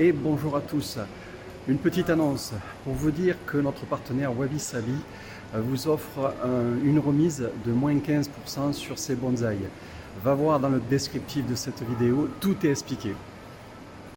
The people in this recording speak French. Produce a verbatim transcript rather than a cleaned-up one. et bonjour à tous. Une petite annonce pour vous dire que notre partenaire Wabi Sabi vous offre une remise de moins quinze pour cent sur ses bonsaïs. Va voir dans le descriptif de cette vidéo, tout est expliqué.